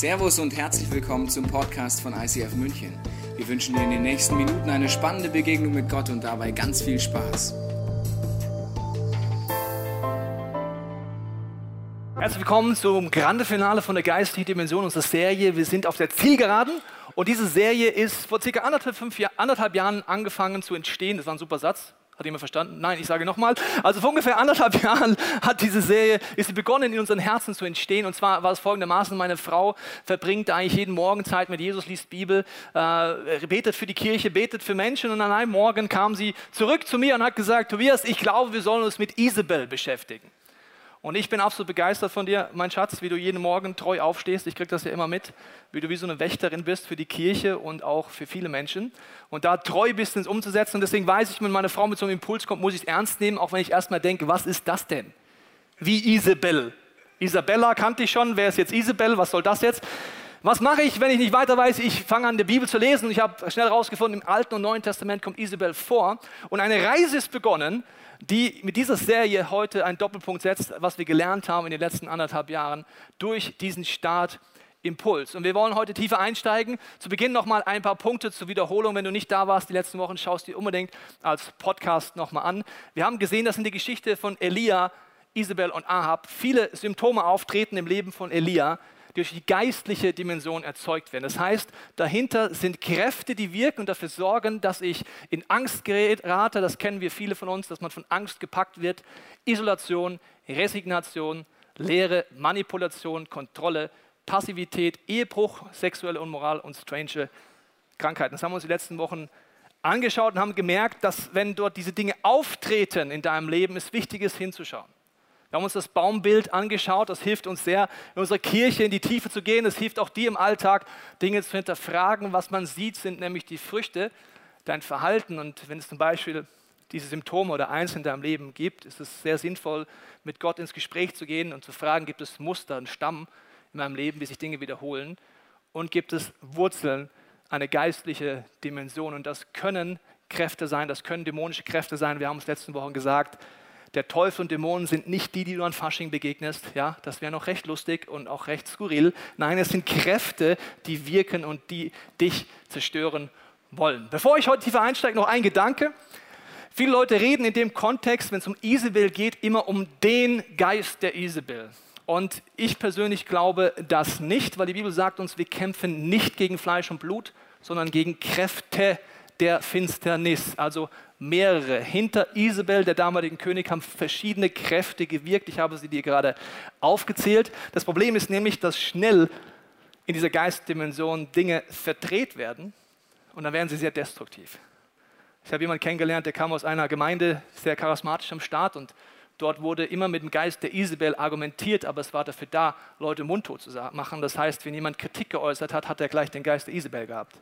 Servus und herzlich willkommen zum Podcast von ICF München. Wir wünschen dir in den nächsten Minuten eine spannende Begegnung mit Gott und dabei ganz viel Spaß. Herzlich willkommen zum Grande Finale von der Geistlichen Dimension unserer Serie. Wir sind auf der Zielgeraden und diese Serie ist vor ca. anderthalb Jahren angefangen zu entstehen. Das war ein super Satz. Hat jemand verstanden? Nein, ich sage nochmal. Also vor ungefähr anderthalb Jahren ist sie begonnen, in unseren Herzen zu entstehen. Und zwar war es folgendermaßen: Meine Frau verbringt eigentlich jeden Morgen Zeit mit Jesus, liest Bibel, betet für die Kirche, betet für Menschen. Und an einem Morgen kam sie zurück zu mir und hat gesagt: Tobias, ich glaube, wir sollen uns mit Isebel beschäftigen. Und ich bin absolut begeistert von dir, mein Schatz, wie du jeden Morgen treu aufstehst. Ich kriege das ja immer mit, wie du wie so eine Wächterin bist für die Kirche und auch für viele Menschen. Und da treu bist, es umzusetzen. Und deswegen weiß ich, wenn meine Frau mit so einem Impuls kommt, muss ich es ernst nehmen, auch wenn ich erstmal denke, was ist das denn? Wie Isabel. Isabella kannte ich schon, wer ist jetzt Isabel, was soll das jetzt? Was mache ich, wenn ich nicht weiter weiß? Ich fange an, die Bibel zu lesen. Und ich habe schnell herausgefunden, im Alten und Neuen Testament kommt Isabel vor. Und eine Reise ist begonnen, die mit dieser Serie heute einen Doppelpunkt setzt, was wir gelernt haben in den letzten anderthalb Jahren durch diesen Startimpuls. Und wir wollen heute tiefer einsteigen. Zu Beginn nochmal ein paar Punkte zur Wiederholung. Wenn du nicht da warst die letzten Wochen, schaust dir unbedingt als Podcast nochmal an. Wir haben gesehen, dass in der Geschichte von Elia, Isabel und Ahab viele Symptome auftreten im Leben von Elia, die durch die geistliche Dimension erzeugt werden. Das heißt, dahinter sind Kräfte, die wirken und dafür sorgen, dass ich in Angst gerate. Das kennen wir viele von uns, dass man von Angst gepackt wird. Isolation, Resignation, Leere, Manipulation, Kontrolle, Passivität, Ehebruch, sexuelle Unmoral und strange Krankheiten. Das haben wir uns die letzten Wochen angeschaut und haben gemerkt, dass wenn dort diese Dinge auftreten in deinem Leben, es wichtig ist, hinzuschauen. Wir haben uns das Baumbild angeschaut, das hilft uns sehr, in unserer Kirche in die Tiefe zu gehen. Es hilft auch dir im Alltag, Dinge zu hinterfragen. Was man sieht, sind nämlich die Früchte, dein Verhalten. Und wenn es zum Beispiel diese Symptome oder eins in deinem Leben gibt, ist es sehr sinnvoll, mit Gott ins Gespräch zu gehen und zu fragen, gibt es Muster, einen Stamm in meinem Leben, wie sich Dinge wiederholen? Und gibt es Wurzeln, eine geistliche Dimension? Und das können Kräfte sein, das können dämonische Kräfte sein. Wir haben es letzten Wochen gesagt, der Teufel und Dämonen sind nicht die du an Fasching begegnest. Ja, das wäre noch recht lustig und auch recht skurril. Nein, es sind Kräfte, die wirken und die dich zerstören wollen. Bevor ich heute tiefer einsteige, noch ein Gedanke. Viele Leute reden in dem Kontext, wenn es um Isabel geht, immer um den Geist der Isabel. Und ich persönlich glaube das nicht, weil die Bibel sagt uns, wir kämpfen nicht gegen Fleisch und Blut, sondern gegen Kräfte der Finsternis, also mehrere. Hinter Isabel, der damaligen König, haben verschiedene Kräfte gewirkt. Ich habe sie dir gerade aufgezählt. Das Problem ist nämlich, dass schnell in dieser Geistdimension Dinge verdreht werden und dann werden sie sehr destruktiv. Ich habe jemanden kennengelernt, der kam aus einer Gemeinde, sehr charismatisch am Start, und dort wurde immer mit dem Geist der Isabel argumentiert, aber es war dafür da, Leute mundtot zu machen. Das heißt, wenn jemand Kritik geäußert hat, hat er gleich den Geist der Isabel gehabt.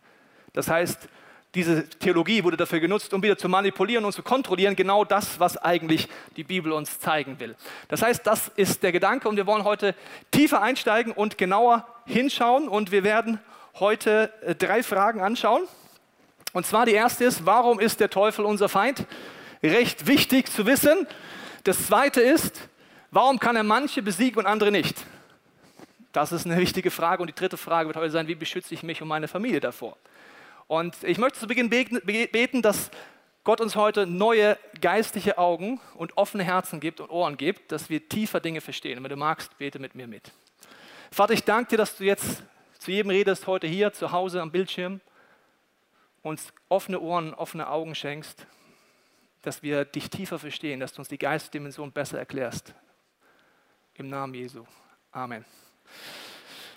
Das heißt, diese Theologie wurde dafür genutzt, um wieder zu manipulieren und zu kontrollieren, genau das, was eigentlich die Bibel uns zeigen will. Das heißt, das ist der Gedanke, und wir wollen heute tiefer einsteigen und genauer hinschauen, und wir werden heute drei Fragen anschauen. Und zwar die erste ist, warum ist der Teufel unser Feind? Recht wichtig zu wissen. Das zweite ist, warum kann er manche besiegen und andere nicht? Das ist eine wichtige Frage, und die dritte Frage wird heute sein, wie beschütze ich mich und meine Familie davor? Und ich möchte zu Beginn beten, dass Gott uns heute neue geistliche Augen und offene Herzen gibt und Ohren gibt, dass wir tiefer Dinge verstehen. Und wenn du magst, bete mit mir mit. Vater, ich danke dir, dass du jetzt zu jedem redest, heute hier, zu Hause, am Bildschirm, uns offene Ohren, offene Augen schenkst, dass wir dich tiefer verstehen, dass du uns die Geistdimension besser erklärst. Im Namen Jesu. Amen.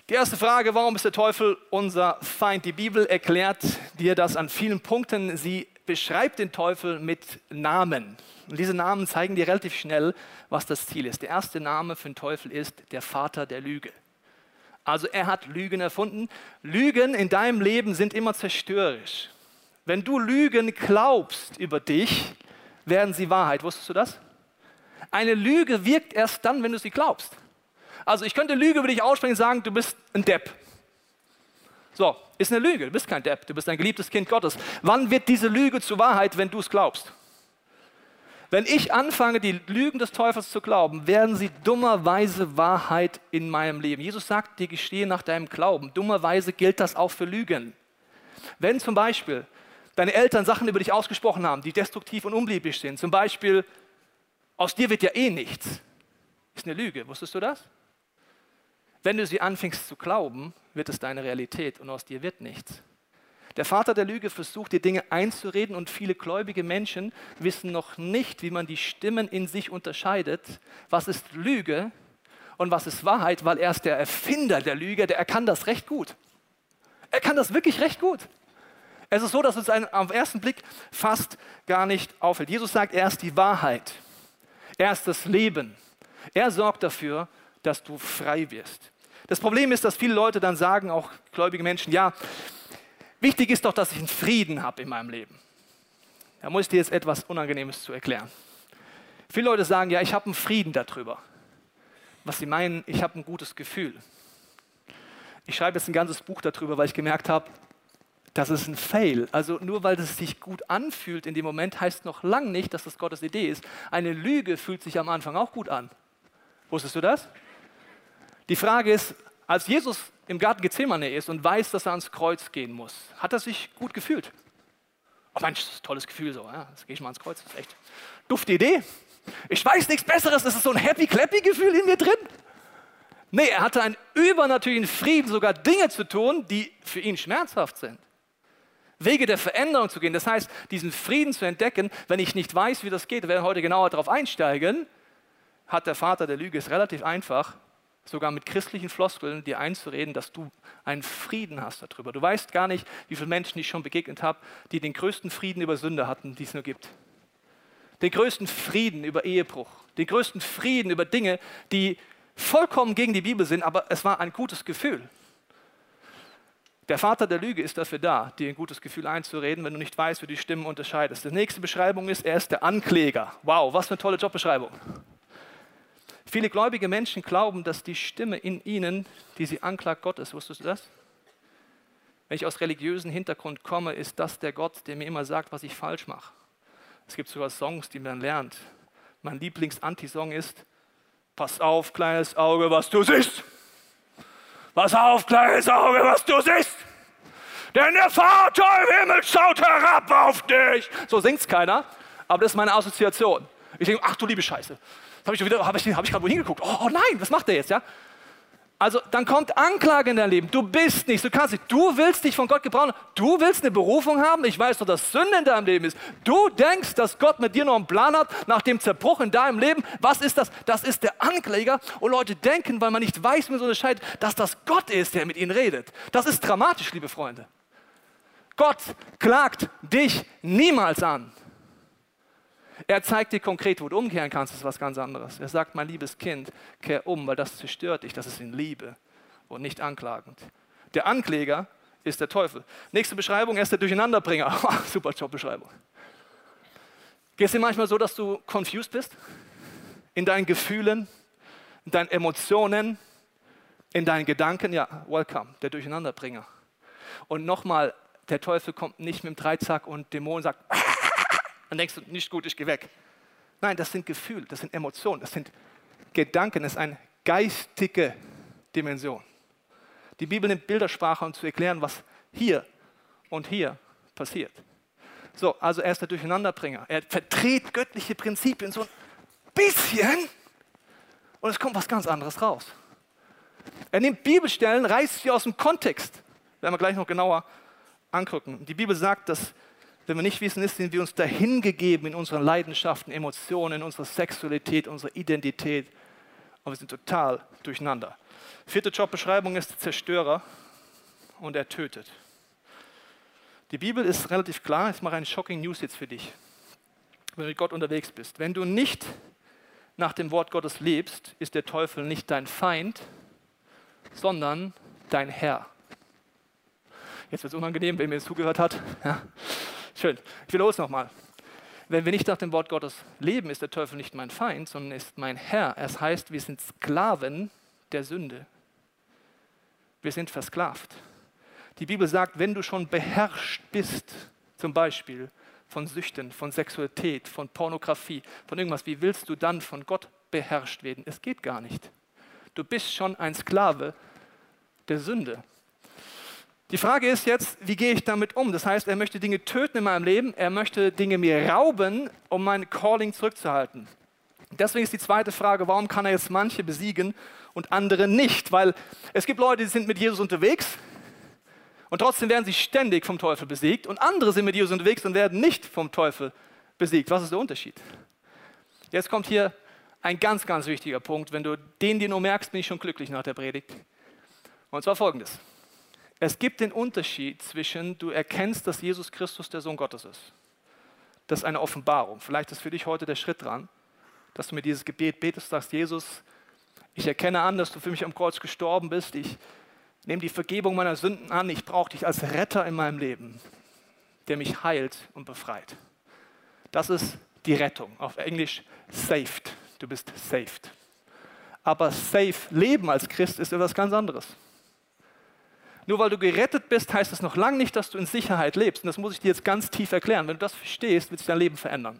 Die erste Frage, warum ist der Teufel unser Feind? Die Bibel erklärt dir das an vielen Punkten. Sie beschreibt den Teufel mit Namen. Und diese Namen zeigen dir relativ schnell, was das Ziel ist. Der erste Name für den Teufel ist der Vater der Lüge. Also er hat Lügen erfunden. Lügen in deinem Leben sind immer zerstörerisch. Wenn du Lügen glaubst über dich, werden sie Wahrheit. Wusstest du das? Eine Lüge wirkt erst dann, wenn du sie glaubst. Also ich könnte Lüge über dich aussprechen und sagen, du bist ein Depp. So, ist eine Lüge, du bist kein Depp, du bist ein geliebtes Kind Gottes. Wann wird diese Lüge zur Wahrheit, wenn du es glaubst? Wenn ich anfange, die Lügen des Teufels zu glauben, werden sie dummerweise Wahrheit in meinem Leben. Jesus sagt dir, gestehe nach deinem Glauben. Dummerweise gilt das auch für Lügen. Wenn zum Beispiel deine Eltern Sachen über dich ausgesprochen haben, die destruktiv und unbiblisch sind, zum Beispiel, aus dir wird ja eh nichts, ist eine Lüge, wusstest du das? Wenn du sie anfängst zu glauben, wird es deine Realität und aus dir wird nichts. Der Vater der Lüge versucht, dir Dinge einzureden und viele gläubige Menschen wissen noch nicht, wie man die Stimmen in sich unterscheidet. Was ist Lüge und was ist Wahrheit, weil erst der Erfinder der Lüge, der kann das recht gut. Er kann das wirklich recht gut. Es ist so, dass uns auf den ersten Blick fast gar nicht auffällt. Jesus sagt, er ist die Wahrheit, er ist das Leben. Er sorgt dafür, dass du frei wirst. Das Problem ist, dass viele Leute dann sagen, auch gläubige Menschen, ja, wichtig ist doch, dass ich einen Frieden habe in meinem Leben. Da muss ich dir jetzt etwas Unangenehmes zu erklären. Viele Leute sagen, ja, ich habe einen Frieden darüber. Was sie meinen, ich habe ein gutes Gefühl. Ich schreibe jetzt ein ganzes Buch darüber, weil ich gemerkt habe, das ist ein Fail. Also nur weil es sich gut anfühlt in dem Moment, heißt noch lange nicht, dass das Gottes Idee ist. Eine Lüge fühlt sich am Anfang auch gut an. Wusstest du das? Die Frage ist, als Jesus im Garten Gethsemane ist und weiß, dass er ans Kreuz gehen muss, hat er sich gut gefühlt? Oh Mensch, das ist ein tolles Gefühl so. Ja, jetzt gehe ich mal ans Kreuz, das ist echt dufte Idee. Ich weiß nichts Besseres, das ist so ein Happy-Clappy-Gefühl in mir drin. Nee, er hatte einen übernatürlichen Frieden, sogar Dinge zu tun, die für ihn schmerzhaft sind. Wege der Veränderung zu gehen, das heißt, diesen Frieden zu entdecken, wenn ich nicht weiß, wie das geht, wenn wir heute genauer darauf einsteigen, hat der Vater der Lüge es relativ einfach, sogar mit christlichen Floskeln dir einzureden, dass du einen Frieden hast darüber. Du weißt gar nicht, wie viele Menschen ich schon begegnet habe, die den größten Frieden über Sünde hatten, die es nur gibt. Den größten Frieden über Ehebruch, den größten Frieden über Dinge, die vollkommen gegen die Bibel sind, aber es war ein gutes Gefühl. Der Vater der Lüge ist dafür da, dir ein gutes Gefühl einzureden, wenn du nicht weißt, wie du die Stimmen unterscheidest. Die nächste Beschreibung ist, er ist der Ankläger. Wow, was für eine tolle Jobbeschreibung. Viele gläubige Menschen glauben, dass die Stimme in ihnen, die sie anklagt, Gott ist. Wusstest du das? Wenn ich aus religiösen Hintergrund komme, ist das der Gott, der mir immer sagt, was ich falsch mache. Es gibt sogar Songs, die man lernt. Mein Lieblings-Anti-Song ist, pass auf, kleines Auge, was du siehst. Pass auf, kleines Auge, was du siehst. Denn der Vater im Himmel schaut herab auf dich. So singt's keiner, aber das ist meine Assoziation. Ich denke, ach du liebe Scheiße. Habe ich gerade wohin geguckt? Oh nein, was macht der jetzt? Ja? Also dann kommt Anklage in dein Leben. Du bist nichts, du kannst nicht. Du willst dich von Gott gebrauchen. Du willst eine Berufung haben. Ich weiß doch, dass Sünde in deinem Leben ist. Du denkst, dass Gott mit dir noch einen Plan hat nach dem Zerbruch in deinem Leben. Was ist das? Das ist der Ankläger. Und Leute denken, weil man nicht weiß, wie man so unterscheidet, dass das Gott ist, der mit ihnen redet. Das ist dramatisch, liebe Freunde. Gott klagt dich niemals an. Er zeigt dir konkret, wo du umkehren kannst, ist was ganz anderes. Er sagt, mein liebes Kind, kehr um, weil das zerstört dich. Das ist in Liebe und nicht anklagend. Der Ankläger ist der Teufel. Nächste Beschreibung, er ist der Durcheinanderbringer. Super Jobbeschreibung. Geht es dir manchmal so, dass du confused bist? In deinen Gefühlen, in deinen Emotionen, in deinen Gedanken? Ja, welcome, der Durcheinanderbringer. Und nochmal, der Teufel kommt nicht mit dem Dreizack und Dämonen sagt, dann denkst du, nicht gut, ich gehe weg. Nein, das sind Gefühle, das sind Emotionen, das sind Gedanken, das ist eine geistige Dimension. Die Bibel nimmt Bildersprache, um zu erklären, was hier und hier passiert. So, also er ist der Durcheinanderbringer. Er verdreht göttliche Prinzipien so ein bisschen und es kommt was ganz anderes raus. Er nimmt Bibelstellen, reißt sie aus dem Kontext. Werden wir gleich noch genauer angucken. Die Bibel sagt, dass wenn wir nicht wissen, sind wir uns dahingegeben in unseren Leidenschaften, Emotionen, unserer Sexualität, unserer Identität. Aber wir sind total durcheinander. Vierte Jobbeschreibung ist Zerstörer und er tötet. Die Bibel ist relativ klar. Ich mache einen Shocking News jetzt für dich, wenn du mit Gott unterwegs bist. Wenn du nicht nach dem Wort Gottes lebst, ist der Teufel nicht dein Feind, sondern dein Herr. Jetzt wird es unangenehm, wenn mir das zugehört hat. Ja. Schön. Ich wiederhole es nochmal. Wenn wir nicht nach dem Wort Gottes leben, ist der Teufel nicht mein Feind, sondern ist mein Herr. Es heißt, wir sind Sklaven der Sünde. Wir sind versklavt. Die Bibel sagt, wenn du schon beherrscht bist, zum Beispiel von Süchten, von Sexualität, von Pornografie, von irgendwas. Wie willst du dann von Gott beherrscht werden? Es geht gar nicht. Du bist schon ein Sklave der Sünde. Die Frage ist jetzt, wie gehe ich damit um? Das heißt, er möchte Dinge töten in meinem Leben, er möchte Dinge mir rauben, um mein Calling zurückzuhalten. Deswegen ist die zweite Frage, warum kann er jetzt manche besiegen und andere nicht? Weil es gibt Leute, die sind mit Jesus unterwegs und trotzdem werden sie ständig vom Teufel besiegt und andere sind mit Jesus unterwegs und werden nicht vom Teufel besiegt. Was ist der Unterschied? Jetzt kommt hier ein ganz, ganz wichtiger Punkt. Wenn du den dir nur merkst, bin ich schon glücklich nach der Predigt. Und zwar Folgendes. Es gibt den Unterschied zwischen, du erkennst, dass Jesus Christus der Sohn Gottes ist. Das ist eine Offenbarung. Vielleicht ist für dich heute der Schritt dran, dass du mir dieses Gebet betest, sagst, Jesus, ich erkenne an, dass du für mich am Kreuz gestorben bist. Ich nehme die Vergebung meiner Sünden an. Ich brauche dich als Retter in meinem Leben, der mich heilt und befreit. Das ist die Rettung. Auf Englisch saved. Du bist saved. Aber safe leben als Christ ist etwas ganz anderes. Nur weil du gerettet bist, heißt es noch lange nicht, dass du in Sicherheit lebst. Und das muss ich dir jetzt ganz tief erklären. Wenn du das verstehst, wird sich dein Leben verändern.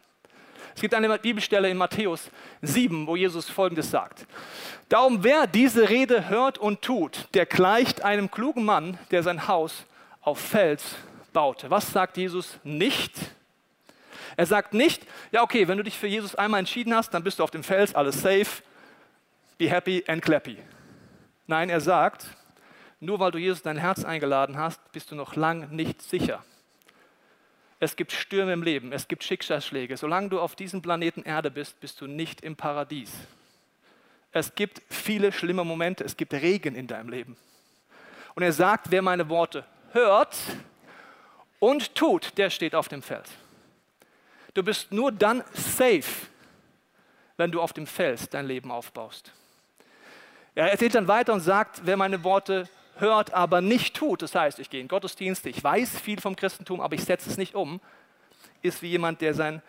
Es gibt eine Bibelstelle in Matthäus 7, wo Jesus Folgendes sagt. Darum, wer diese Rede hört und tut, der gleicht einem klugen Mann, der sein Haus auf Fels baute. Was sagt Jesus nicht? Er sagt nicht, ja okay, wenn du dich für Jesus einmal entschieden hast, dann bist du auf dem Fels, alles safe, be happy and clappy. Nein, er sagt, nur weil du Jesus dein Herz eingeladen hast, bist du noch lang nicht sicher. Es gibt Stürme im Leben, es gibt Schicksalsschläge. Solange du auf diesem Planeten Erde bist, bist du nicht im Paradies. Es gibt viele schlimme Momente, es gibt Regen in deinem Leben. Und er sagt, wer meine Worte hört und tut, der steht auf dem Fels. Du bist nur dann safe, wenn du auf dem Fels dein Leben aufbaust. Er erzählt dann weiter und sagt, wer meine Worte hört, aber nicht tut, das heißt, ich gehe in Gottesdienste, ich weiß viel vom Christentum, aber ich setze es nicht um, ist wie jemand, der sein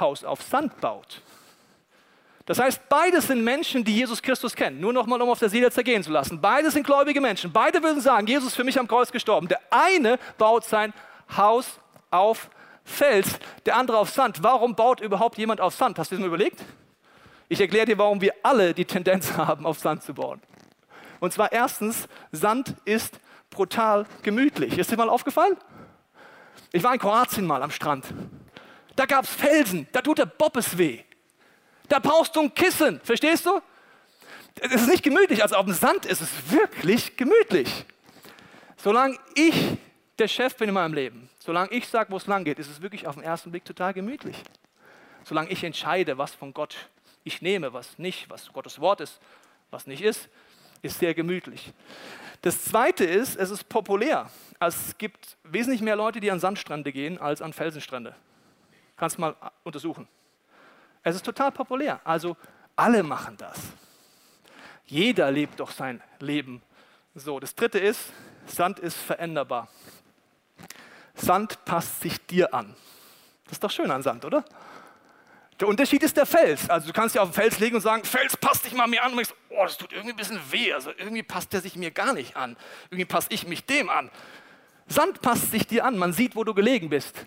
Haus auf Sand baut. Das heißt, beides sind Menschen, die Jesus Christus kennen. Nur nochmal, um auf der Seele zergehen zu lassen. Beides sind gläubige Menschen. Beide würden sagen, Jesus ist für mich am Kreuz gestorben. Der eine baut sein Haus auf Fels, der andere auf Sand. Warum baut überhaupt jemand auf Sand? Hast du das mal überlegt? Ich erkläre dir, warum wir alle die Tendenz haben, auf Sand zu bauen. Und zwar erstens, Sand ist brutal gemütlich. Ist dir mal aufgefallen? Ich war in Kroatien mal am Strand. Da gab es Felsen, da tut der Bobbes weh. Da brauchst du ein Kissen, verstehst du? Es ist nicht gemütlich, also auf dem Sand ist es wirklich gemütlich. Solange ich der Chef bin in meinem Leben, solange ich sage, wo es lang geht, ist es wirklich auf den ersten Blick total gemütlich. Solange ich entscheide, was von Gott ich nehme, was nicht, was Gottes Wort ist, was nicht ist, ist sehr gemütlich. Das Zweite ist, es ist populär. Also es gibt wesentlich mehr Leute, die an Sandstrände gehen, als an Felsenstrände. Kannst mal untersuchen. Es ist total populär. Also alle machen das. Jeder lebt doch sein Leben. So, das Dritte ist, Sand ist veränderbar. Sand passt sich dir an. Das ist doch schön an Sand, oder? Der Unterschied ist der Fels. Also du kannst dich auf den Fels legen und sagen, Fels, passt dich mal mir an. Und denkst, oh, das tut irgendwie ein bisschen weh. Also irgendwie passt der sich mir gar nicht an. Irgendwie passe ich mich dem an. Sand passt sich dir an. Man sieht, wo du gelegen bist.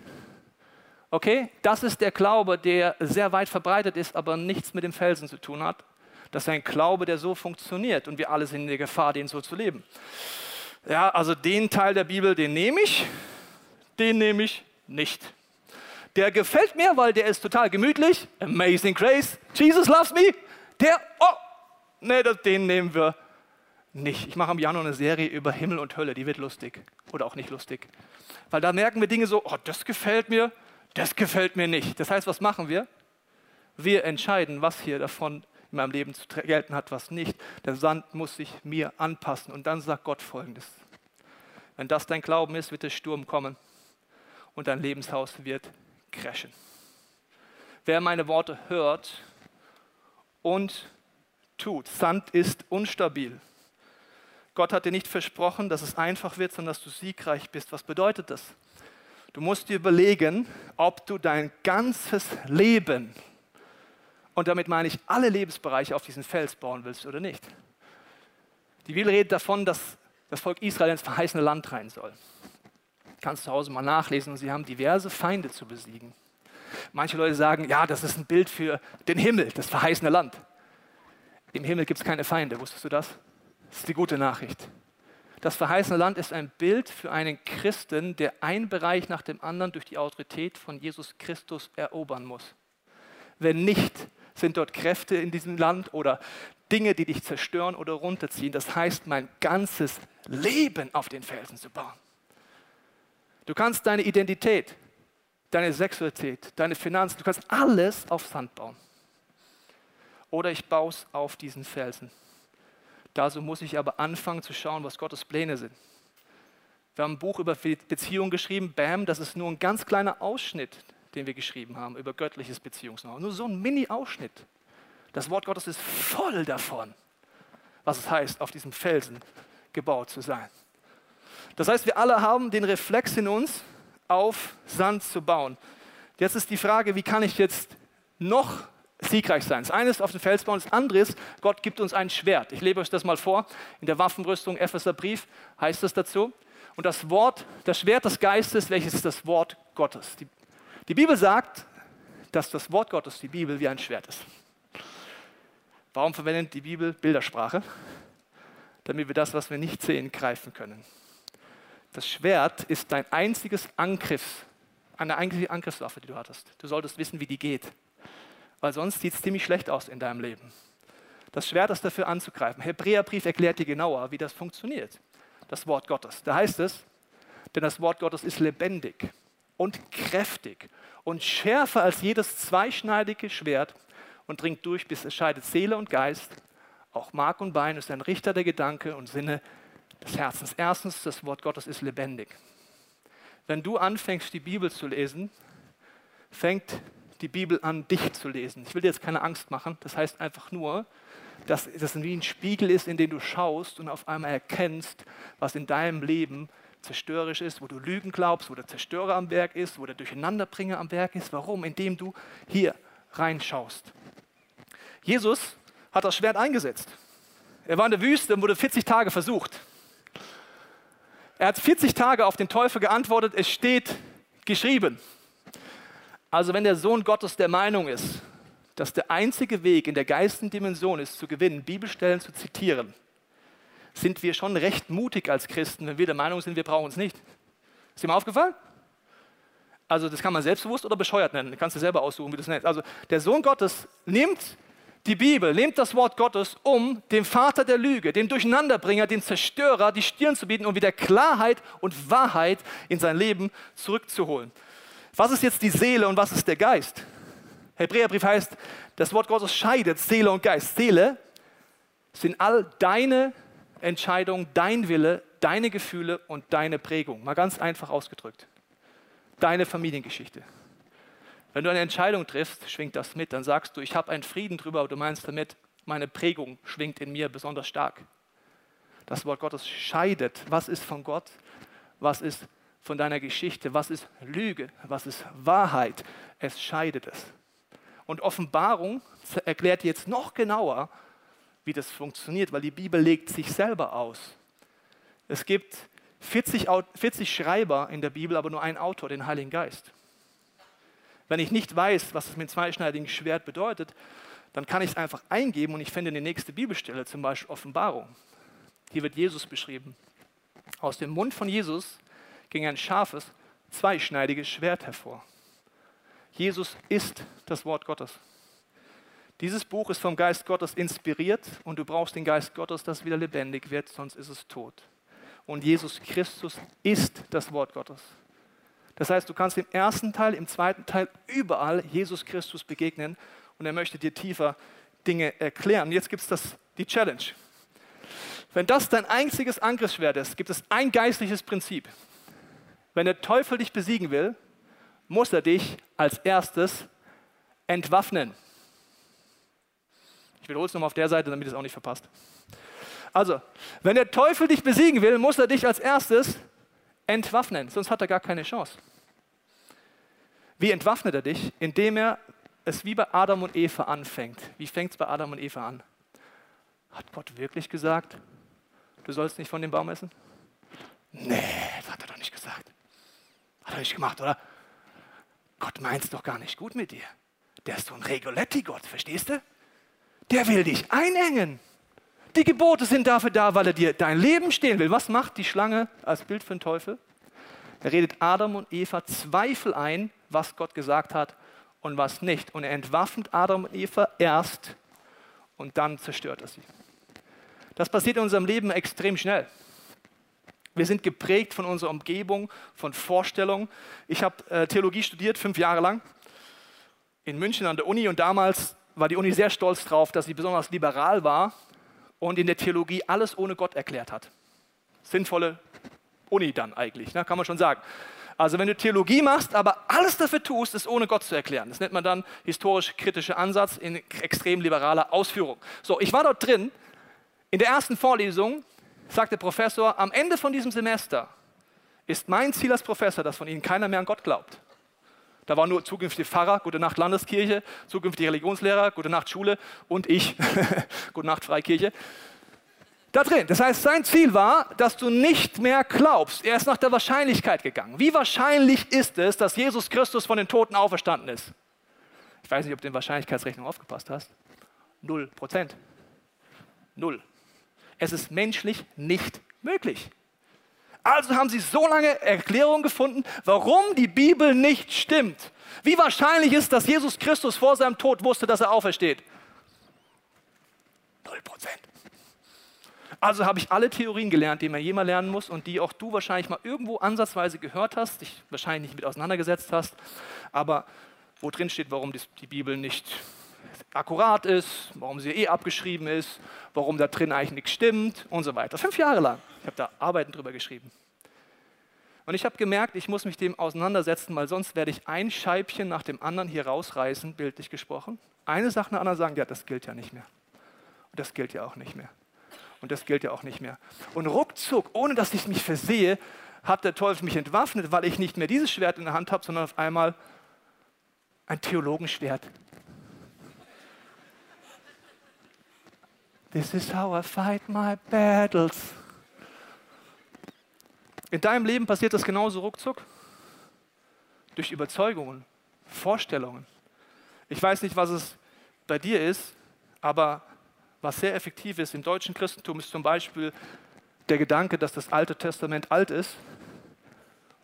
Okay? Das ist der Glaube, der sehr weit verbreitet ist, aber nichts mit dem Felsen zu tun hat. Das ist ein Glaube, der so funktioniert. Und wir alle sind in der Gefahr, den so zu leben. Ja, also den Teil der Bibel, den nehme ich nicht. Der gefällt mir, weil der ist total gemütlich. Amazing Grace. Jesus loves me. Der, oh, nee, den nehmen wir nicht. Ich mache im Januar eine Serie über Himmel und Hölle. Die wird lustig oder auch nicht lustig. Weil da merken wir Dinge so, oh, das gefällt mir nicht. Das heißt, was machen wir? Wir entscheiden, was hier davon in meinem Leben zu gelten hat, was nicht. Der Sand muss sich mir anpassen. Und dann sagt Gott Folgendes. Wenn das dein Glauben ist, wird der Sturm kommen und dein Lebenshaus wird crashen. Wer meine Worte hört und tut. Sand ist unstabil. Gott hat dir nicht versprochen, dass es einfach wird, sondern dass du siegreich bist. Was bedeutet das? Du musst dir überlegen, ob du dein ganzes Leben, und damit meine ich alle Lebensbereiche, auf diesen Fels bauen willst oder nicht. Die Bibel redet davon, dass das Volk Israel ins verheißene Land rein soll. Kannst zu Hause mal nachlesen. Und sie haben diverse Feinde zu besiegen. Manche Leute sagen, ja, das ist ein Bild für den Himmel, das verheißene Land. Im Himmel gibt es keine Feinde, wusstest du das? Das ist die gute Nachricht. Das verheißene Land ist ein Bild für einen Christen, der einen Bereich nach dem anderen durch die Autorität von Jesus Christus erobern muss. Wenn nicht, sind dort Kräfte in diesem Land oder Dinge, die dich zerstören oder runterziehen. Das heißt, mein ganzes Leben auf den Felsen zu bauen. Du kannst deine Identität, deine Sexualität, deine Finanzen, du kannst alles auf Sand bauen. Oder ich baue es auf diesen Felsen. Dazu muss ich aber anfangen zu schauen, was Gottes Pläne sind. Wir haben ein Buch über Beziehung geschrieben, bam, das ist nur ein ganz kleiner Ausschnitt, den wir geschrieben haben, über göttliches Beziehungsnorm. Nur so ein Mini-Ausschnitt. Das Wort Gottes ist voll davon, was es heißt, auf diesem Felsen gebaut zu sein. Das heißt, wir alle haben den Reflex in uns, auf Sand zu bauen. Jetzt ist die Frage, wie kann ich jetzt noch siegreich sein? Das eine ist auf den Fels bauen, das andere ist, Gott gibt uns ein Schwert. Ich lebe euch das mal vor. In der Waffenrüstung, Epheserbrief, heißt das dazu. Und das Wort, das Schwert des Geistes, welches ist das Wort Gottes? Die Bibel sagt, dass das Wort Gottes, die Bibel, wie ein Schwert ist. Warum verwendet die Bibel Bildersprache? Damit wir das, was wir nicht sehen, greifen können. Das Schwert ist dein einziges Angriff, eine einzige Angriffswaffe, die du hattest. Du solltest wissen, wie die geht, weil sonst sieht es ziemlich schlecht aus in deinem Leben. Das Schwert ist dafür anzugreifen. Hebräerbrief erklärt dir genauer, wie das funktioniert, das Wort Gottes. Da heißt es, denn das Wort Gottes ist lebendig und kräftig und schärfer als jedes zweischneidige Schwert und dringt durch, bis es scheidet Seele und Geist, auch Mark und Bein, ist ein Richter der Gedanken und Sinne des Herzens. Erstens, das Wort Gottes ist lebendig. Wenn du anfängst, die Bibel zu lesen, fängt die Bibel an, dich zu lesen. Ich will dir jetzt keine Angst machen. Das heißt einfach nur, dass das wie ein Spiegel ist, in den du schaust und auf einmal erkennst, was in deinem Leben zerstörerisch ist, wo du Lügen glaubst, wo der Zerstörer am Werk ist, wo der Durcheinanderbringer am Werk ist. Warum? Indem du hier reinschaust. Jesus hat das Schwert eingesetzt. Er war in der Wüste und wurde 40 Tage versucht. Er hat 40 Tage auf den Teufel geantwortet, es steht geschrieben. Also wenn der Sohn Gottes der Meinung ist, dass der einzige Weg in der geistigen Dimension ist, zu gewinnen, Bibelstellen zu zitieren, sind wir schon recht mutig als Christen, wenn wir der Meinung sind, wir brauchen es nicht. Ist dir mal aufgefallen? Also das kann man selbstbewusst oder bescheuert nennen. Du kannst dir selber aussuchen, wie du es nennst. Also der Sohn Gottes nimmt die Bibel, nimmt das Wort Gottes, um dem Vater der Lüge, dem Durcheinanderbringer, dem Zerstörer die Stirn zu bieten, um wieder Klarheit und Wahrheit in sein Leben zurückzuholen. Was ist jetzt die Seele und was ist der Geist? Hebräerbrief heißt, das Wort Gottes scheidet Seele und Geist. Seele sind all deine Entscheidungen, dein Wille, deine Gefühle und deine Prägung. Mal ganz einfach ausgedrückt. Deine Familiengeschichte. Wenn du eine Entscheidung triffst, schwingt das mit. Dann sagst du, ich habe einen Frieden drüber, aber du meinst damit, meine Prägung schwingt in mir besonders stark. Das Wort Gottes scheidet. Was ist von Gott? Was ist von deiner Geschichte? Was ist Lüge? Was ist Wahrheit? Es scheidet es. Und Offenbarung erklärt jetzt noch genauer, wie das funktioniert, weil die Bibel legt sich selber aus. Es gibt 40 Schreiber in der Bibel, aber nur einen Autor, den Heiligen Geist. Wenn ich nicht weiß, was es mit zweischneidigem Schwert bedeutet, dann kann ich es einfach eingeben und ich finde die nächste Bibelstelle, zum Beispiel Offenbarung. Hier wird Jesus beschrieben. Aus dem Mund von Jesus ging ein scharfes, zweischneidiges Schwert hervor. Jesus ist das Wort Gottes. Dieses Buch ist vom Geist Gottes inspiriert und du brauchst den Geist Gottes, dass wieder lebendig wird, sonst ist es tot. Und Jesus Christus ist das Wort Gottes. Das heißt, du kannst im ersten Teil, im zweiten Teil überall Jesus Christus begegnen und er möchte dir tiefer Dinge erklären. Jetzt gibt es die Challenge. Wenn das dein einziges Angriffsschwert ist, gibt es ein geistliches Prinzip. Wenn der Teufel dich besiegen will, muss er dich als erstes entwaffnen. Ich wiederhole es nochmal auf der Seite, damit ihr es auch nicht verpasst. Also, wenn der Teufel dich besiegen will, muss er dich als erstes entwaffnen, sonst hat er gar keine Chance. Wie entwaffnet er dich? Indem er es wie bei Adam und Eva anfängt. Wie fängt es bei Adam und Eva an? Hat Gott wirklich gesagt, du sollst nicht von dem Baum essen? Nee, das hat er doch nicht gesagt. Hat er richtig gemacht, oder? Gott meint's doch gar nicht gut mit dir. Der ist so ein Regoletti-Gott, verstehst du? Der will dich einengen. Die Gebote sind dafür da, weil er dir dein Leben stehlen will. Was macht die Schlange als Bild für den Teufel? Er redet Adam und Eva Zweifel ein, was Gott gesagt hat und was nicht. Und er entwaffnet Adam und Eva erst und dann zerstört er sie. Das passiert in unserem Leben extrem schnell. Wir sind geprägt von unserer Umgebung, von Vorstellungen. Ich habe Theologie studiert, 5 Jahre lang, in München an der Uni. Und damals war die Uni sehr stolz drauf, dass sie besonders liberal war und in der Theologie alles ohne Gott erklärt hat. Sinnvolle Uni dann eigentlich, ne? Kann man schon sagen. Also wenn du Theologie machst, aber alles dafür tust, es ohne Gott zu erklären. Das nennt man dann historisch-kritischer Ansatz in extrem liberaler Ausführung. So, ich war dort drin. In der ersten Vorlesung sagt der Professor, am Ende von diesem Semester ist mein Ziel als Professor, dass von Ihnen keiner mehr an Gott glaubt. Da waren nur zukünftige Pfarrer, gute Nacht Landeskirche, zukünftige Religionslehrer, gute Nacht Schule und ich, gute Nacht Freikirche. Da drin. Das heißt, sein Ziel war, dass du nicht mehr glaubst. Er ist nach der Wahrscheinlichkeit gegangen. Wie wahrscheinlich ist es, dass Jesus Christus von den Toten auferstanden ist? Ich weiß nicht, ob du in der Wahrscheinlichkeitsrechnung aufgepasst hast. 0%. 0. Es ist menschlich nicht möglich. Also haben sie so lange Erklärungen gefunden, warum die Bibel nicht stimmt. Wie wahrscheinlich ist, dass Jesus Christus vor seinem Tod wusste, dass er aufersteht? 0%. Also habe ich alle Theorien gelernt, die man jemals lernen muss und die auch du wahrscheinlich mal irgendwo ansatzweise gehört hast, dich wahrscheinlich nicht mit auseinandergesetzt hast, aber wo drin steht, warum die Bibel nicht akkurat ist, warum sie abgeschrieben ist, warum da drin eigentlich nichts stimmt und so weiter. 5 Jahre lang. Ich habe da Arbeiten drüber geschrieben. Und ich habe gemerkt, ich muss mich dem auseinandersetzen, weil sonst werde ich ein Scheibchen nach dem anderen hier rausreißen, bildlich gesprochen. Eine Sache nach der anderen sagen, ja, das gilt ja nicht mehr. Und das gilt ja auch nicht mehr. Und das gilt ja auch nicht mehr. Und ruckzuck, ohne dass ich mich versehe, hat der Teufel mich entwaffnet, weil ich nicht mehr dieses Schwert in der Hand habe, sondern auf einmal ein Theologenschwert. This is how I fight my battles. In deinem Leben passiert das genauso ruckzuck. Durch Überzeugungen, Vorstellungen. Ich weiß nicht, was es bei dir ist, aber was sehr effektiv ist im deutschen Christentum, ist zum Beispiel der Gedanke, dass das Alte Testament alt ist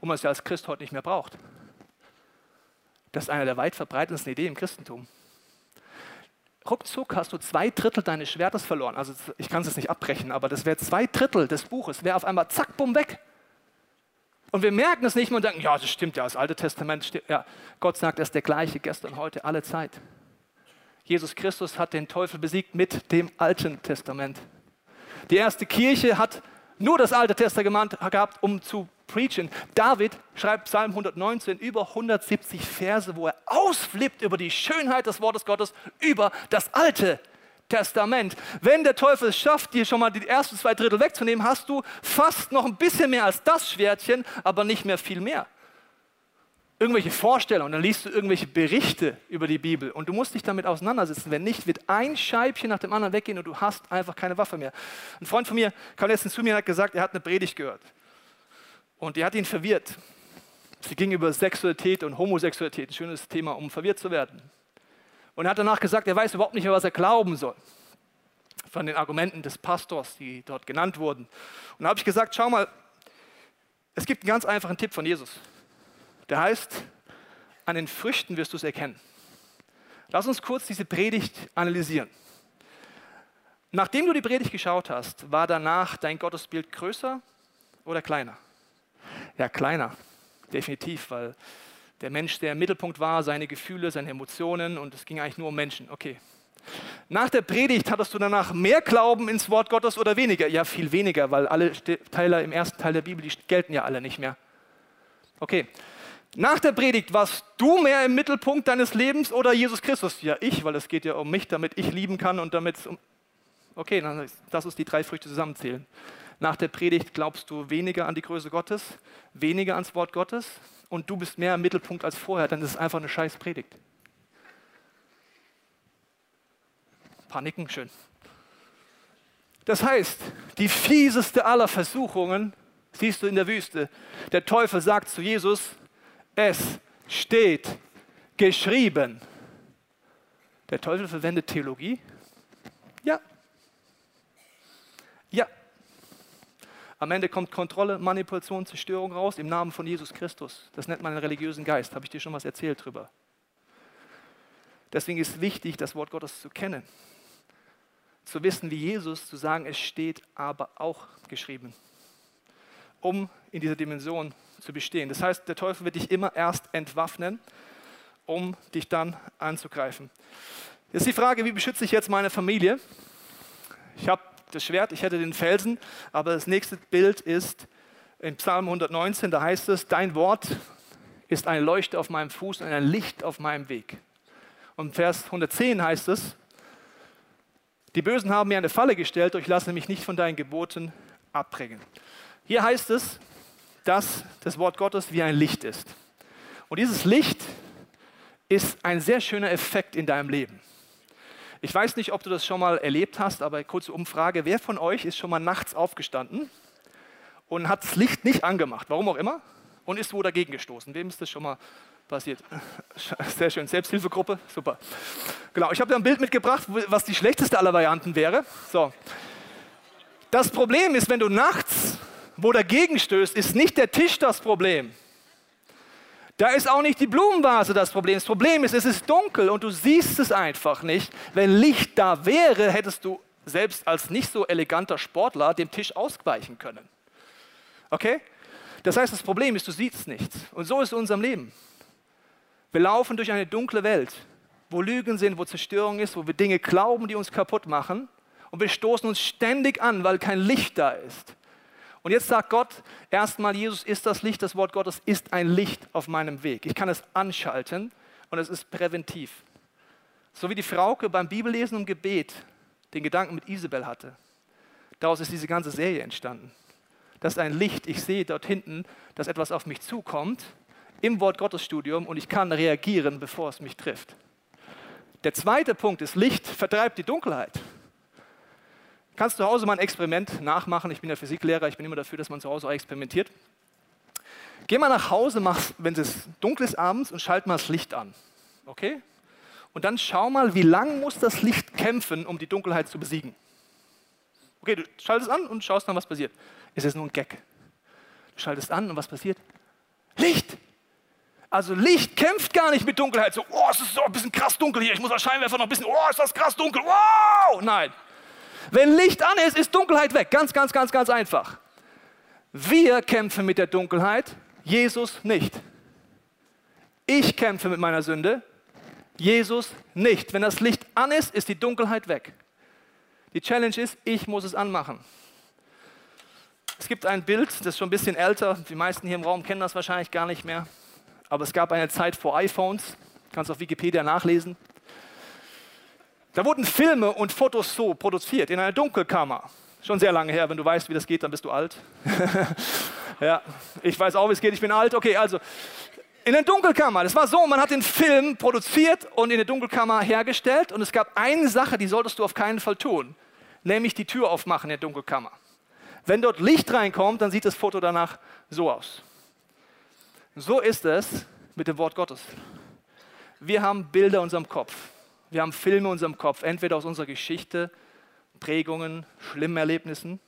und man es ja als Christ heute nicht mehr braucht. Das ist eine der weit verbreitetsten Ideen im Christentum. Ruckzuck hast du 2/3 deines Schwertes verloren. Also ich kann es jetzt nicht abbrechen, aber das wäre 2/3 des Buches, wäre auf einmal zack, bumm, weg. Und wir merken es nicht mehr und denken, ja, das stimmt ja, das Alte Testament stimmt. Ja, Gott sagt, er ist der gleiche, gestern, heute, alle Zeit. Jesus Christus hat den Teufel besiegt mit dem Alten Testament. Die erste Kirche hat nur das Alte Testament gehabt, um zu preachen. David schreibt Psalm 119 über 170 Verse, wo er ausflippt über die Schönheit des Wortes Gottes, über das Alte Testament. Wenn der Teufel es schafft, dir schon mal die ersten 2/3 wegzunehmen, hast du fast noch ein bisschen mehr als das Schwertchen, aber nicht mehr viel mehr. Irgendwelche Vorstellungen, dann liest du irgendwelche Berichte über die Bibel und du musst dich damit auseinandersetzen. Wenn nicht, wird ein Scheibchen nach dem anderen weggehen und du hast einfach keine Waffe mehr. Ein Freund von mir kam letztens zu mir und hat gesagt, er hat eine Predigt gehört. Und die hat ihn verwirrt. Sie ging über Sexualität und Homosexualität, ein schönes Thema, um verwirrt zu werden. Und er hat danach gesagt, er weiß überhaupt nicht mehr, was er glauben soll. Von den Argumenten des Pastors, die dort genannt wurden. Und da habe ich gesagt, schau mal, es gibt einen ganz einfachen Tipp von Jesus. Der heißt, an den Früchten wirst du es erkennen. Lass uns kurz diese Predigt analysieren. Nachdem du die Predigt geschaut hast, war danach dein Gottesbild größer oder kleiner? Ja, kleiner, definitiv, weil der Mensch, der im Mittelpunkt war, seine Gefühle, seine Emotionen und es ging eigentlich nur um Menschen, okay. Nach der Predigt hattest du danach mehr Glauben ins Wort Gottes oder weniger? Ja, viel weniger, weil alle Teile im ersten Teil der Bibel, die gelten ja alle nicht mehr. Okay, nach der Predigt warst du mehr im Mittelpunkt deines Lebens oder Jesus Christus? Ja, ich, weil es geht ja um mich, damit ich lieben kann und damit es um... Okay, dann lass uns die 3 Früchte zusammenzählen. Nach der Predigt glaubst du weniger an die Größe Gottes, weniger ans Wort Gottes und du bist mehr im Mittelpunkt als vorher, dann ist es einfach eine scheiß Predigt. Paniken, schön. Das heißt, die fieseste aller Versuchungen siehst du in der Wüste. Der Teufel sagt zu Jesus, Es steht geschrieben. Der Teufel verwendet Theologie? Ja. Ja. Am Ende kommt Kontrolle, Manipulation, Zerstörung raus im Namen von Jesus Christus. Das nennt man einen religiösen Geist. Habe ich dir schon was erzählt drüber. Deswegen ist wichtig, das Wort Gottes zu kennen. Zu wissen wie Jesus, zu sagen, es steht aber auch geschrieben. Um in dieser Dimension zu bestehen. Das heißt, der Teufel wird dich immer erst entwaffnen, um dich dann anzugreifen. Jetzt ist die Frage, wie beschütze ich jetzt meine Familie? Ich habe das Schwert, ich hätte den Felsen, aber das nächste Bild ist im Psalm 119, da heißt es, dein Wort ist eine Leuchte auf meinem Fuß und ein Licht auf meinem Weg. Und Vers 110 heißt es, die Bösen haben mir eine Falle gestellt, doch ich lasse mich nicht von deinen Geboten abbringen. Hier heißt es, dass das Wort Gottes wie ein Licht ist. Und dieses Licht ist ein sehr schöner Effekt in deinem Leben. Ich weiß nicht, ob du das schon mal erlebt hast, aber kurze Umfrage, wer von euch ist schon mal nachts aufgestanden und hat das Licht nicht angemacht, warum auch immer, und ist wo dagegen gestoßen? Wem ist das schon mal passiert? Sehr schön, Selbsthilfegruppe, super. Genau, ich habe da ein Bild mitgebracht, was die schlechteste aller Varianten wäre. So. Das Problem ist, wenn du nachts wo dagegen stößt, ist nicht der Tisch das Problem. Da ist auch nicht die Blumenvase das Problem. Das Problem ist, es ist dunkel und du siehst es einfach nicht. Wenn Licht da wäre, hättest du selbst als nicht so eleganter Sportler dem Tisch ausweichen können. Okay? Das heißt, das Problem ist, du siehst nichts. Und so ist es in unserem Leben. Wir laufen durch eine dunkle Welt, wo Lügen sind, wo Zerstörung ist, wo wir Dinge glauben, die uns kaputt machen. Und wir stoßen uns ständig an, weil kein Licht da ist. Und jetzt sagt Gott, erstmal Jesus ist das Licht, das Wort Gottes ist ein Licht auf meinem Weg. Ich kann es anschalten und es ist präventiv. So wie die Frauke beim Bibellesen und Gebet den Gedanken mit Isebel hatte. Daraus ist diese ganze Serie entstanden. Das ist ein Licht, ich sehe dort hinten, dass etwas auf mich zukommt im Wort Gottes Studium und ich kann reagieren, bevor es mich trifft. Der zweite Punkt ist, Licht vertreibt die Dunkelheit. Kannst zu Hause mal ein Experiment nachmachen. Ich bin ja Physiklehrer, ich bin immer dafür, dass man zu Hause auch experimentiert. Geh mal nach Hause, wenn es dunkel ist abends und schalt mal das Licht an. Okay? Und dann schau mal, wie lang muss das Licht kämpfen, um die Dunkelheit zu besiegen. Okay, du schaltest an und schaust dann, was passiert. Es ist nur ein Gag. Du schaltest an und was passiert? Licht! Also Licht kämpft gar nicht mit Dunkelheit. So, oh, es ist so ein bisschen krass dunkel hier, ich muss das Scheinwerfer noch ein bisschen, oh, ist das krass dunkel, wow! Nein! Wenn Licht an ist, ist Dunkelheit weg. Ganz, ganz, ganz, ganz einfach. Wir kämpfen mit der Dunkelheit, Jesus nicht. Ich kämpfe mit meiner Sünde, Jesus nicht. Wenn das Licht an ist, ist die Dunkelheit weg. Die Challenge ist, ich muss es anmachen. Es gibt ein Bild, das ist schon ein bisschen älter. Die meisten hier im Raum kennen das wahrscheinlich gar nicht mehr. Aber es gab eine Zeit vor iPhones. Du kannst auf Wikipedia nachlesen. Da wurden Filme und Fotos so produziert, in einer Dunkelkammer. Schon sehr lange her, wenn du weißt, wie das geht, dann bist du alt. Ja, ich weiß auch, wie es geht, ich bin alt. Okay, also, in der Dunkelkammer, das war so, man hat den Film produziert und in der Dunkelkammer hergestellt und es gab eine Sache, die solltest du auf keinen Fall tun, nämlich die Tür aufmachen in der Dunkelkammer. Wenn dort Licht reinkommt, dann sieht das Foto danach so aus. So ist es mit dem Wort Gottes. Wir haben Bilder in unserem Kopf. Wir haben Filme in unserem Kopf, entweder aus unserer Geschichte, Prägungen, schlimmen Erlebnissen,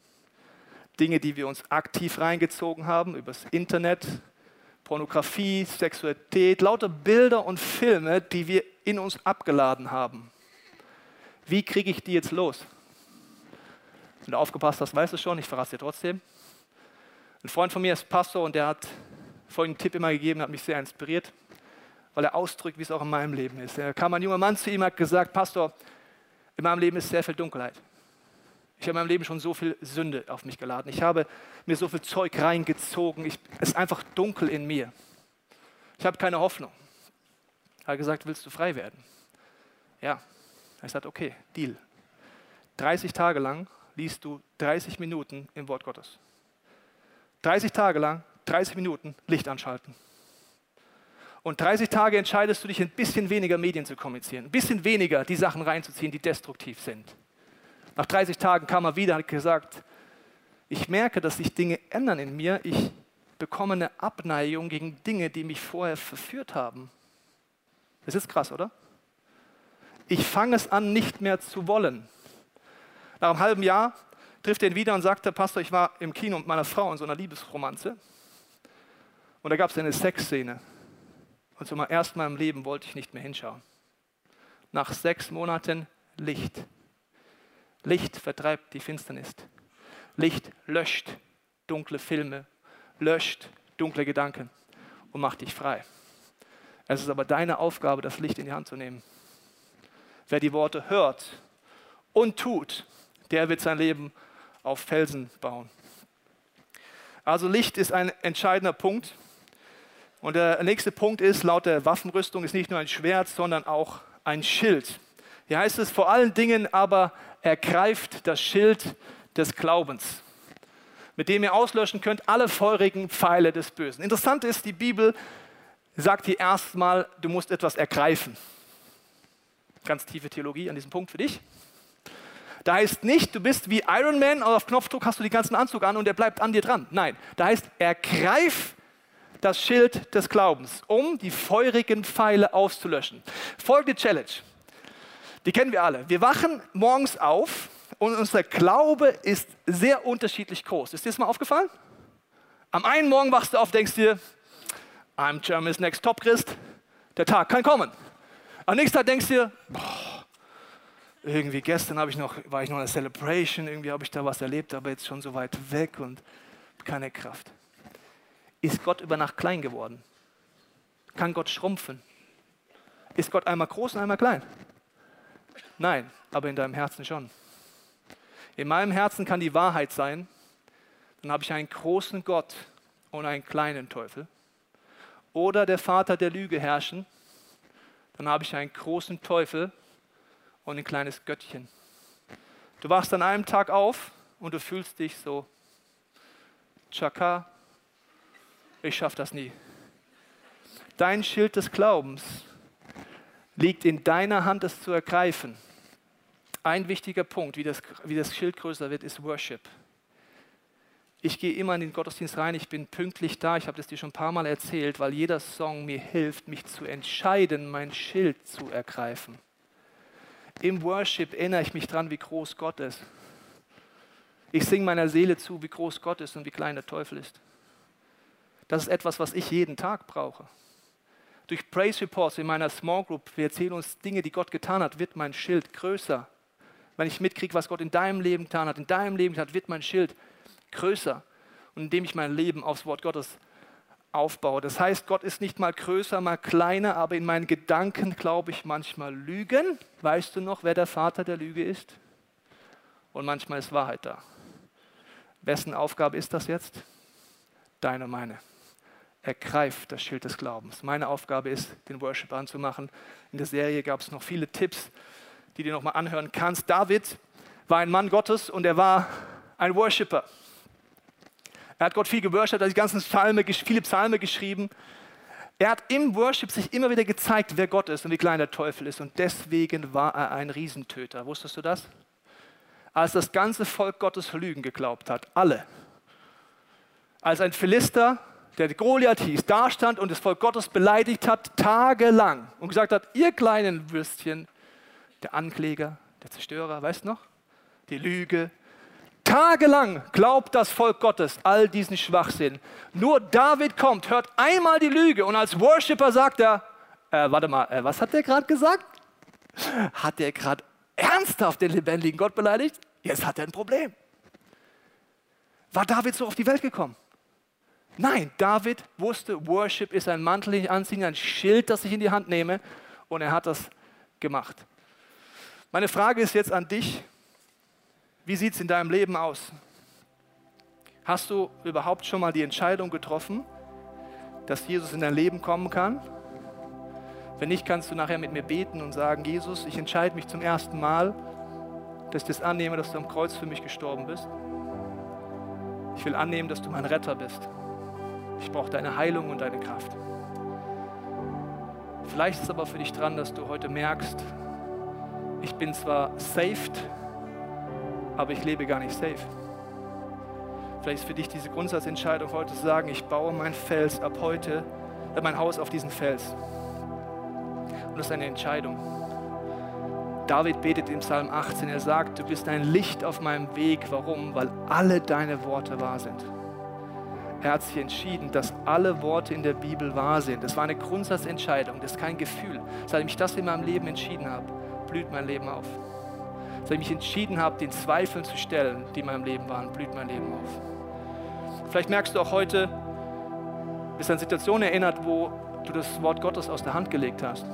Dinge, die wir uns aktiv reingezogen haben, übers Internet, Pornografie, Sexualität, lauter Bilder und Filme, die wir in uns abgeladen haben. Wie kriege ich die jetzt los? Wenn du aufgepasst hast, weißt du schon, ich verrate es dir trotzdem. Ein Freund von mir ist Pastor und der hat folgenden Tipp immer gegeben, hat mich sehr inspiriert. Weil er ausdrückt, wie es auch in meinem Leben ist. Da kam ein junger Mann zu ihm und hat gesagt, Pastor, in meinem Leben ist sehr viel Dunkelheit. Ich habe in meinem Leben schon so viel Sünde auf mich geladen. Ich habe mir so viel Zeug reingezogen. Es ist einfach dunkel in mir. Ich habe keine Hoffnung. Er hat gesagt, willst du frei werden? Ja. Er hat gesagt, okay, Deal. 30 Tage lang liest du 30 Minuten im Wort Gottes. 30 Tage lang, 30 Minuten Licht anschalten. Und 30 Tage entscheidest du dich, ein bisschen weniger Medien zu kommunizieren, ein bisschen weniger die Sachen reinzuziehen, die destruktiv sind. Nach 30 Tagen kam er wieder und hat gesagt, ich merke, dass sich Dinge ändern in mir, ich bekomme eine Abneigung gegen Dinge, die mich vorher verführt haben. Das ist krass, oder? Ich fange es an, nicht mehr zu wollen. Nach einem halben Jahr trifft er ihn wieder und sagt, der Pastor, ich war im Kino mit meiner Frau in so einer Liebesromanze und da gab es eine Sexszene und zum ersten Mal im Leben wollte ich nicht mehr hinschauen. Nach 6 Monaten Licht. Licht vertreibt die Finsternis. Licht löscht dunkle Filme, löscht dunkle Gedanken und macht dich frei. Es ist aber deine Aufgabe, das Licht in die Hand zu nehmen. Wer die Worte hört und tut, der wird sein Leben auf Felsen bauen. Also Licht ist ein entscheidender Punkt. Und der nächste Punkt ist, laut der Waffenrüstung ist nicht nur ein Schwert, sondern auch ein Schild. Hier heißt es vor allen Dingen aber, ergreift das Schild des Glaubens, mit dem ihr auslöschen könnt alle feurigen Pfeile des Bösen. Interessant ist, die Bibel sagt hier erstmal, du musst etwas ergreifen. Ganz tiefe Theologie an diesem Punkt für dich. Da heißt nicht, du bist wie Iron Man und auf Knopfdruck hast du den ganzen Anzug an und der bleibt an dir dran. Nein, da heißt, ergreif das Schild des Glaubens, um die feurigen Pfeile auszulöschen. Folgende Challenge, die kennen wir alle. Wir wachen morgens auf und unser Glaube ist sehr unterschiedlich groß. Ist dir das mal aufgefallen? Am einen Morgen wachst du auf und denkst dir, I'm Germany's next top Christ, der Tag kann kommen. Am nächsten Tag denkst du dir, irgendwie gestern war ich noch in der Celebration, irgendwie habe ich da was erlebt, aber jetzt schon so weit weg und keine Kraft. Ist Gott über Nacht klein geworden? Kann Gott schrumpfen? Ist Gott einmal groß und einmal klein? Nein, aber in deinem Herzen schon. In meinem Herzen kann die Wahrheit sein, dann habe ich einen großen Gott und einen kleinen Teufel. Oder der Vater der Lüge herrschen, dann habe ich einen großen Teufel und ein kleines Göttchen. Du wachst an einem Tag auf und du fühlst dich so, tschakka, ich schaffe das nie. Dein Schild des Glaubens liegt in deiner Hand, es zu ergreifen. Ein wichtiger Punkt, wie das Schild größer wird, ist Worship. Ich gehe immer in den Gottesdienst rein, ich bin pünktlich da, ich habe das dir schon ein paar Mal erzählt, weil jeder Song mir hilft, mich zu entscheiden, mein Schild zu ergreifen. Im Worship erinnere ich mich dran, wie groß Gott ist. Ich singe meiner Seele zu, wie groß Gott ist und wie klein der Teufel ist. Das ist etwas, was ich jeden Tag brauche. Durch Praise Reports in meiner Small Group, wir erzählen uns Dinge, die Gott getan hat, wird mein Schild größer. Wenn ich mitkriege, was Gott in deinem Leben getan hat, wird mein Schild größer. Und indem ich mein Leben aufs Wort Gottes aufbaue. Das heißt, Gott ist nicht mal größer, mal kleiner, aber in meinen Gedanken glaube ich manchmal Lügen. Weißt du noch, wer der Vater der Lüge ist? Und manchmal ist Wahrheit da. Wessen Aufgabe ist das jetzt? Deine und meine. Ergreif das Schild des Glaubens. Meine Aufgabe ist, den Worship anzumachen. In der Serie gab es noch viele Tipps, die du nochmal anhören kannst. David war ein Mann Gottes und er war ein Worshipper. Er hat Gott viel geworshipped, er hat die ganzen viele Psalme geschrieben. Er hat im Worship sich immer wieder gezeigt, wer Gott ist und wie klein der Teufel ist. Und deswegen war er ein Riesentöter. Wusstest du das? Als das ganze Volk Gottes Lügen geglaubt hat, alle. Als ein Philister, der Goliath hieß, da stand und das Volk Gottes beleidigt hat, tagelang. Und gesagt hat, ihr kleinen Würstchen, der Ankläger, der Zerstörer, weißt du noch? Die Lüge. Tagelang glaubt das Volk Gottes all diesen Schwachsinn. Nur David kommt, hört einmal die Lüge und als Worshipper sagt er, was hat der gerade gesagt? Hat der gerade ernsthaft den lebendigen Gott beleidigt? Jetzt hat er ein Problem. War David so auf die Welt gekommen? Nein, David wusste, Worship ist ein Mantel, den ich anziehe, ein Schild, das ich in die Hand nehme und er hat das gemacht. Meine Frage ist jetzt an dich, wie sieht es in deinem Leben aus? Hast du überhaupt schon mal die Entscheidung getroffen, dass Jesus in dein Leben kommen kann? Wenn nicht, kannst du nachher mit mir beten und sagen, Jesus, ich entscheide mich zum ersten Mal, dass ich das annehme, dass du am Kreuz für mich gestorben bist. Ich will annehmen, dass du mein Retter bist. Ich brauche deine Heilung und deine Kraft. Vielleicht ist es aber für dich dran, dass du heute merkst, ich bin zwar saved, aber ich lebe gar nicht safe. Vielleicht ist für dich diese Grundsatzentscheidung heute zu sagen, ich baue mein Fels ab heute, mein Haus auf diesen Fels. Und das ist eine Entscheidung. David betet im Psalm 18, er sagt, du bist ein Licht auf meinem Weg. Warum? Weil alle deine Worte wahr sind. Er hat sich entschieden, dass alle Worte in der Bibel wahr sind. Das war eine Grundsatzentscheidung, das ist kein Gefühl. Seit ich das in meinem Leben entschieden habe, blüht mein Leben auf. Seit ich mich entschieden habe, den Zweifeln zu stellen, die in meinem Leben waren, blüht mein Leben auf. Vielleicht merkst du auch heute, bist an Situationen erinnert, wo du das Wort Gottes aus der Hand gelegt hast.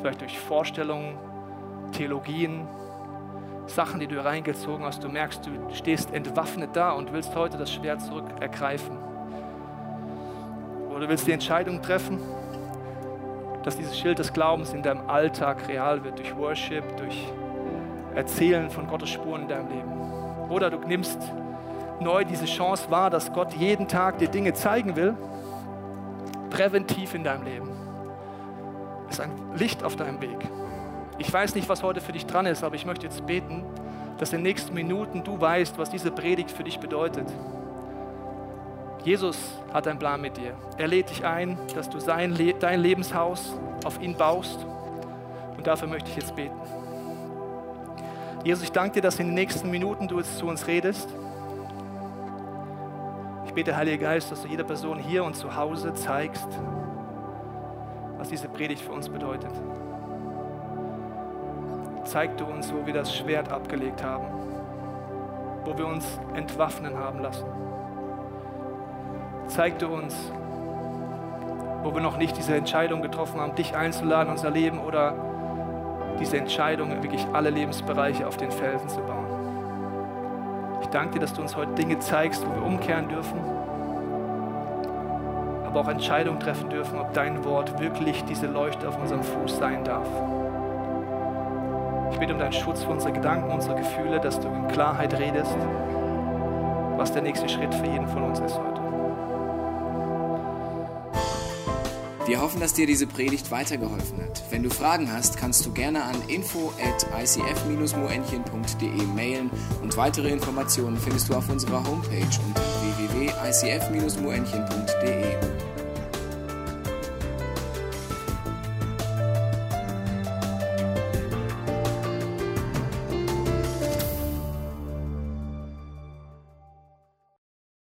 Vielleicht durch Vorstellungen, Theologien, Sachen, die du reingezogen hast, du merkst, du stehst entwaffnet da und willst heute das Schwert zurück ergreifen. Oder du willst die Entscheidung treffen, dass dieses Schild des Glaubens in deinem Alltag real wird, durch Worship, durch Erzählen von Gottes Spuren in deinem Leben. Oder du nimmst neu diese Chance wahr, dass Gott jeden Tag dir Dinge zeigen will, präventiv in deinem Leben. Es ist ein Licht auf deinem Weg. Ich weiß nicht, was heute für dich dran ist, aber ich möchte jetzt beten, dass in den nächsten Minuten du weißt, was diese Predigt für dich bedeutet. Jesus hat einen Plan mit dir. Er lädt dich ein, dass du dein Lebenshaus auf ihn baust. Und dafür möchte ich jetzt beten. Jesus, ich danke dir, dass in den nächsten Minuten du jetzt zu uns redest. Ich bete, Heiliger Geist, dass du jeder Person hier und zu Hause zeigst, was diese Predigt für uns bedeutet. Zeig du uns, wo wir das Schwert abgelegt haben, wo wir uns entwaffnen haben lassen. Zeig du uns, wo wir noch nicht diese Entscheidung getroffen haben, dich einzuladen, unser Leben oder diese Entscheidung, wirklich alle Lebensbereiche auf den Felsen zu bauen. Ich danke dir, dass du uns heute Dinge zeigst, wo wir umkehren dürfen, aber auch Entscheidungen treffen dürfen, ob dein Wort wirklich diese Leuchte auf unserem Fuß sein darf. Ich bitte um deinen Schutz für unsere Gedanken, unsere Gefühle, dass du in Klarheit redest, was der nächste Schritt für jeden von uns ist heute. Wir hoffen, dass dir diese Predigt weitergeholfen hat. Wenn du Fragen hast, kannst du gerne an info@icf-moenchen.de mailen und weitere Informationen findest du auf unserer Homepage unter www.icf-moenchen.de.